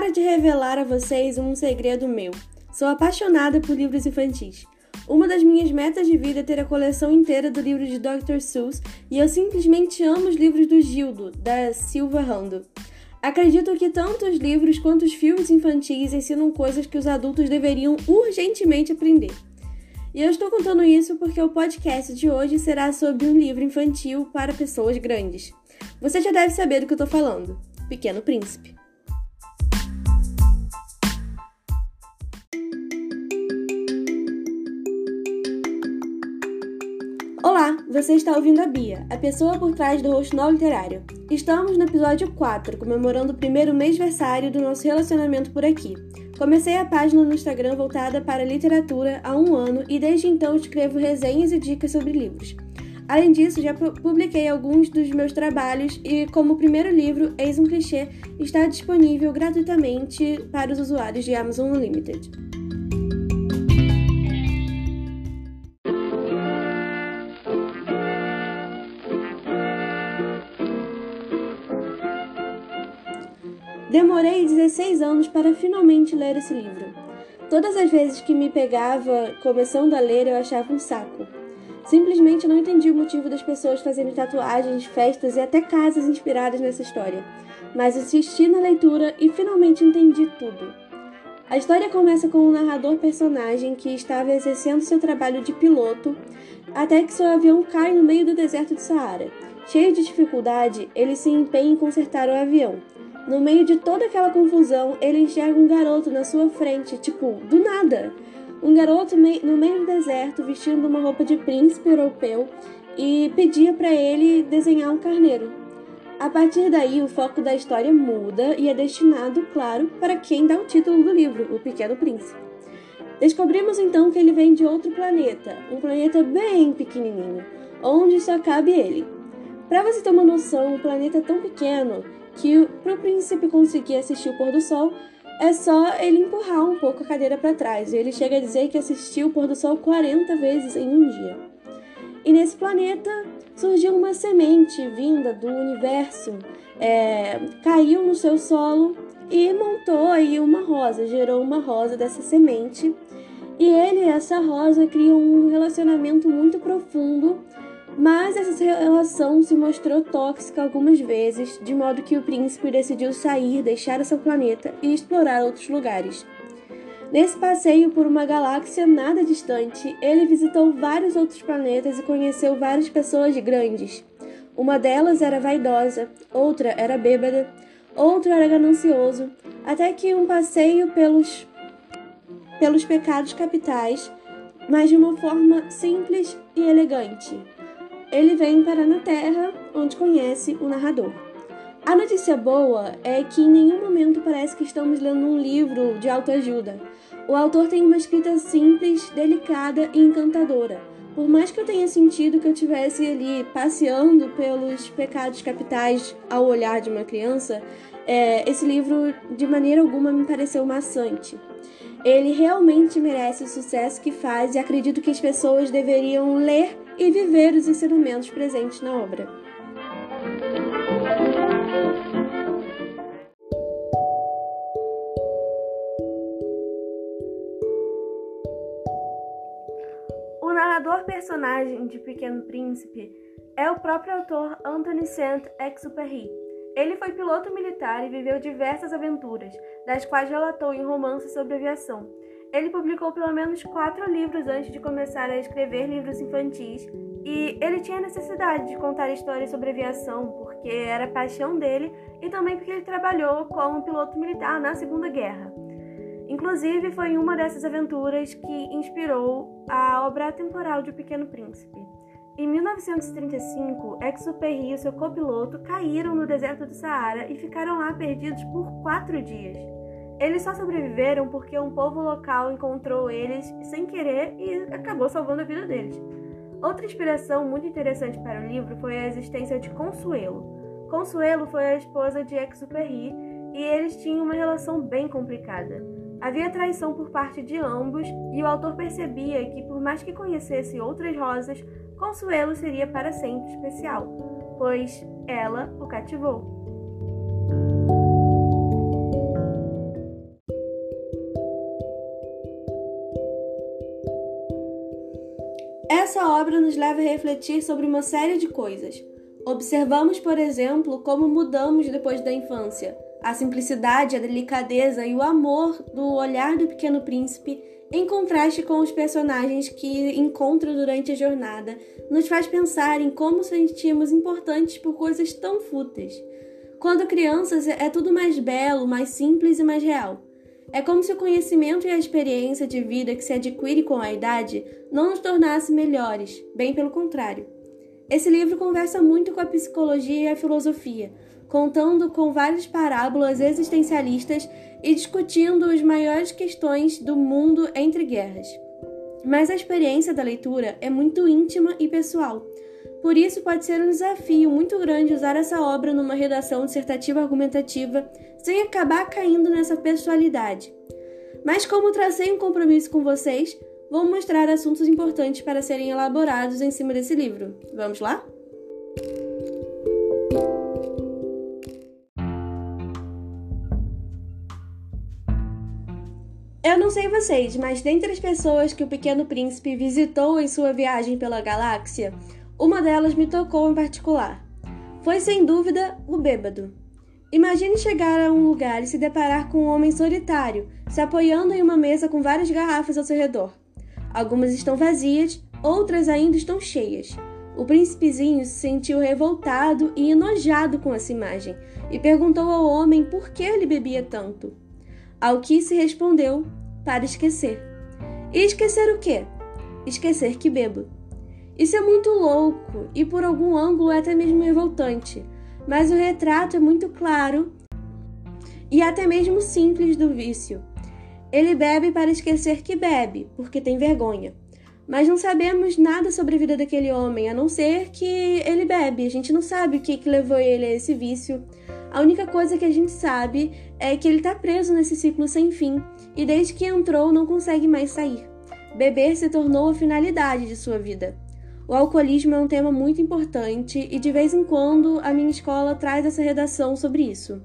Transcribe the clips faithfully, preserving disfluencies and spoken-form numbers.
para de revelar a vocês um segredo meu. Sou apaixonada por livros infantis. Uma das minhas metas de vida é ter a coleção inteira do livro de doutor Seuss e eu simplesmente amo os livros do Gildo, da Silva Rando. Acredito que tanto os livros quanto os filmes infantis ensinam coisas que os adultos deveriam urgentemente aprender. E eu estou contando isso porque o podcast de hoje será sobre um livro infantil para pessoas grandes. Você já deve saber do que eu estou falando. Pequeno Príncipe. Olá, você está ouvindo a Bia, a pessoa por trás do Rosto Novo Literário. Estamos no episódio quatro, comemorando o primeiro mêsversário do nosso relacionamento por aqui. Comecei a página no Instagram voltada para literatura há um ano e desde então escrevo resenhas e dicas sobre livros. Além disso, já publiquei alguns dos meus trabalhos e, como o primeiro livro, Eis um Clichê, está disponível gratuitamente para os usuários de Amazon Unlimited. Demorei dezesseis anos para finalmente ler esse livro. Todas as vezes que me pegava começando a ler, eu achava um saco. Simplesmente não entendi o motivo das pessoas fazerem tatuagens, festas e até casas inspiradas nessa história. Mas insisti na leitura e finalmente entendi tudo. A história começa com um narrador-personagem que estava exercendo seu trabalho de piloto até que seu avião cai no meio do deserto do Saara. Cheio de dificuldade, ele se empenha em consertar o avião. No meio de toda aquela confusão, ele enxerga um garoto na sua frente, tipo, do nada. Um garoto mei- no meio do deserto, vestindo uma roupa de príncipe europeu, e pedia para ele desenhar um carneiro. A partir daí, o foco da história muda e é destinado, claro, para quem dá o título do livro, O Pequeno Príncipe. Descobrimos então que ele vem de outro planeta, um planeta bem pequenininho, onde só cabe ele. Para você ter uma noção, um planeta tão pequeno que para o príncipe conseguir assistir o pôr do sol, é só ele empurrar um pouco a cadeira para trás. E ele chega a dizer que assistiu o pôr do sol quarenta vezes em um dia. E nesse planeta surgiu uma semente vinda do universo, é, caiu no seu solo e montou aí uma rosa, gerou uma rosa dessa semente. E ele e essa rosa criam um relacionamento muito profundo. Mas essa relação se mostrou tóxica algumas vezes, de modo que o príncipe decidiu sair, deixar o seu planeta e explorar outros lugares. Nesse passeio por uma galáxia nada distante, ele visitou vários outros planetas e conheceu várias pessoas grandes. Uma delas era vaidosa, outra era bêbada, outro era ganancioso, até que um passeio pelos, pelos pecados capitais, mas de uma forma simples e elegante. Ele vem parar na Terra, onde conhece o narrador. A notícia boa é que em nenhum momento parece que estamos lendo um livro de autoajuda. O autor tem uma escrita simples, delicada e encantadora. Por mais que eu tenha sentido que eu estivesse ali passeando pelos pecados capitais ao olhar de uma criança, é, esse livro de maneira alguma me pareceu maçante. Ele realmente merece o sucesso que faz e acredito que as pessoas deveriam ler e viver os ensinamentos presentes na obra. O narrador-personagem de Pequeno Príncipe é o próprio autor Antoine Saint-Exupéry. Ele foi piloto militar e viveu diversas aventuras, das quais relatou em romances sobre aviação. Ele publicou pelo menos quatro livros antes de começar a escrever livros infantis e ele tinha necessidade de contar histórias sobre aviação porque era a paixão dele e também porque ele trabalhou como piloto militar na Segunda Guerra. Inclusive, foi em uma dessas aventuras que inspirou a obra atemporal de O Pequeno Príncipe. Em mil novecentos e trinta e cinco, Exupéry e seu copiloto caíram no deserto do Saara e ficaram lá perdidos por quatro dias. Eles só sobreviveram porque um povo local encontrou eles sem querer e acabou salvando a vida deles. Outra inspiração muito interessante para o livro foi a existência de Consuelo. Consuelo foi a esposa de Exupéry e eles tinham uma relação bem complicada. Havia traição por parte de ambos e o autor percebia que, por mais que conhecesse outras rosas, Consuelo seria para sempre especial, pois ela o cativou. obra nos leva a refletir sobre uma série de coisas. Observamos, por exemplo, como mudamos depois da infância. A simplicidade, a delicadeza e o amor do olhar do Pequeno Príncipe, em contraste com os personagens que encontra durante a jornada, nos faz pensar em como sentimos importantes por coisas tão fúteis. Quando crianças, é tudo mais belo, mais simples e mais real. É como se o conhecimento e a experiência de vida que se adquire com a idade não nos tornasse melhores, bem pelo contrário. Esse livro conversa muito com a psicologia e a filosofia, contando com várias parábolas existencialistas e discutindo as maiores questões do mundo entre guerras. Mas a experiência da leitura é muito íntima e pessoal. Por isso, pode ser um desafio muito grande usar essa obra numa redação dissertativa argumentativa sem acabar caindo nessa pessoalidade. Mas como tracei um compromisso com vocês, vou mostrar assuntos importantes para serem elaborados em cima desse livro. Vamos lá? Eu não sei vocês, mas dentre as pessoas que o Pequeno Príncipe visitou em sua viagem pela galáxia, uma delas me tocou em particular. Foi, sem dúvida, o bêbado. Imagine chegar a um lugar e se deparar com um homem solitário, se apoiando em uma mesa com várias garrafas ao seu redor. Algumas estão vazias, outras ainda estão cheias. O príncipezinho se sentiu revoltado e enojado com essa imagem e perguntou ao homem por que ele bebia tanto. Ao que se respondeu, para esquecer. E esquecer o quê? Esquecer que bebo. Isso é muito louco e por algum ângulo é até mesmo revoltante, mas o retrato é muito claro e até mesmo simples do vício. Ele bebe para esquecer que bebe, porque tem vergonha. Mas não sabemos nada sobre a vida daquele homem, a não ser que ele bebe. A gente não sabe o que, que levou ele a esse vício. A única coisa que a gente sabe é que ele está preso nesse ciclo sem fim e desde que entrou não consegue mais sair. Beber se tornou a finalidade de sua vida. O alcoolismo é um tema muito importante e de vez em quando a minha escola traz essa redação sobre isso.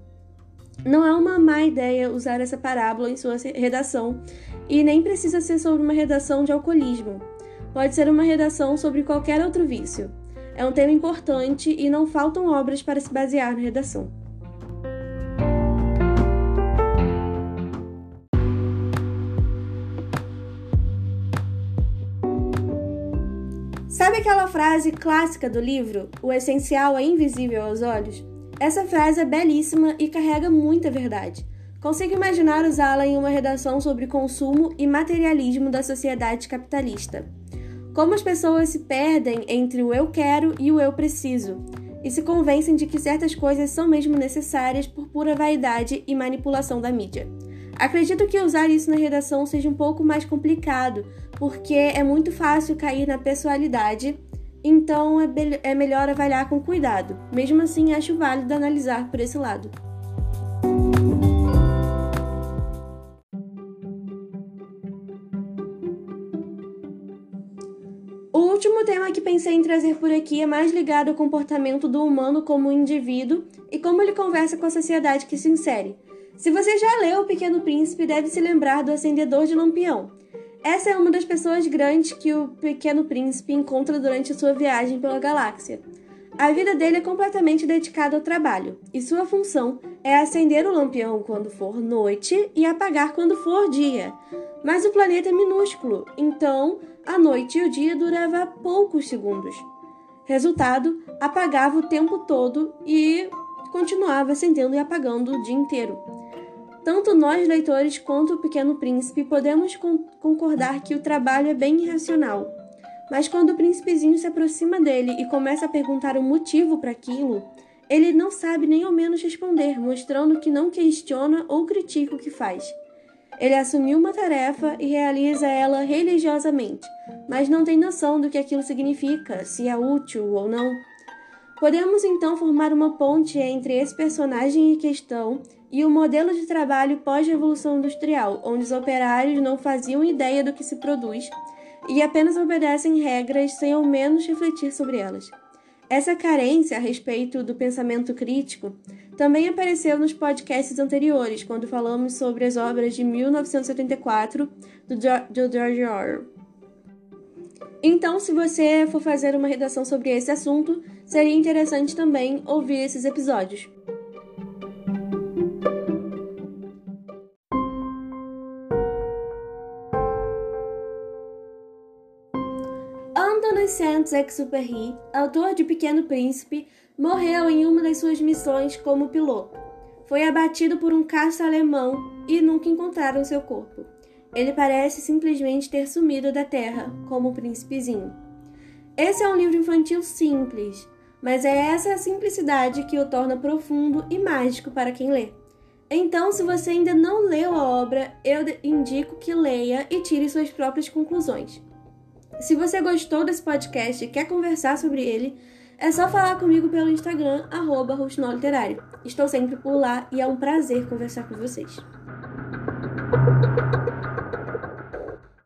Não é uma má ideia usar essa parábola em sua redação e nem precisa ser sobre uma redação de alcoolismo. Pode ser uma redação sobre qualquer outro vício. É um tema importante e não faltam obras para se basear na redação. Sabe aquela frase clássica do livro, o essencial é invisível aos olhos? Essa frase é belíssima e carrega muita verdade. Consigo imaginar usá-la em uma redação sobre consumo e materialismo da sociedade capitalista. Como as pessoas se perdem entre o eu quero e o eu preciso, e se convencem de que certas coisas são mesmo necessárias por pura vaidade e manipulação da mídia. Acredito que usar isso na redação seja um pouco mais complicado, porque é muito fácil cair na pessoalidade, então é, be- é melhor avaliar com cuidado. Mesmo assim, acho válido analisar por esse lado. O último tema que pensei em trazer por aqui é mais ligado ao comportamento do humano como indivíduo e como ele conversa com a sociedade que se insere. Se você já leu O Pequeno Príncipe, deve se lembrar do acendedor de lampião. Essa é uma das pessoas grandes que o Pequeno Príncipe encontra durante a sua viagem pela galáxia. A vida dele é completamente dedicada ao trabalho, e sua função é acender o lampião quando for noite e apagar quando for dia. Mas o planeta é minúsculo, então a noite e o dia duravam poucos segundos. Resultado, apagava o tempo todo e continuava acendendo e apagando o dia inteiro. Tanto nós, leitores, quanto o Pequeno Príncipe, podemos con- concordar que o trabalho é bem irracional. Mas quando o príncipezinho se aproxima dele e começa a perguntar o motivo para aquilo, ele não sabe nem ao menos responder, mostrando que não questiona ou critica o que faz. Ele assumiu uma tarefa e realiza ela religiosamente, mas não tem noção do que aquilo significa, se é útil ou não. Podemos então formar uma ponte entre esse personagem em questão e o modelo de trabalho pós-revolução industrial, onde os operários não faziam ideia do que se produz e apenas obedecem regras sem ao menos refletir sobre elas. Essa carência a respeito do pensamento crítico também apareceu nos podcasts anteriores, quando falamos sobre as obras de mil novecentos e setenta e quatro do George Orwell. Então, se você for fazer uma redação sobre esse assunto, seria interessante também ouvir esses episódios. Antoine Saint-Exupéry, autor de O Pequeno Príncipe, morreu em uma das suas missões como piloto. Foi abatido por um caça alemão e nunca encontraram seu corpo. Ele parece simplesmente ter sumido da terra, como o príncipezinho. Esse é um livro infantil simples, mas é essa simplicidade que o torna profundo e mágico para quem lê. Então, se você ainda não leu a obra, eu indico que leia e tire suas próprias conclusões. Se você gostou desse podcast e quer conversar sobre ele, é só falar comigo pelo Instagram, arroba Rosto Novo Literário. Estou sempre por lá e é um prazer conversar com vocês.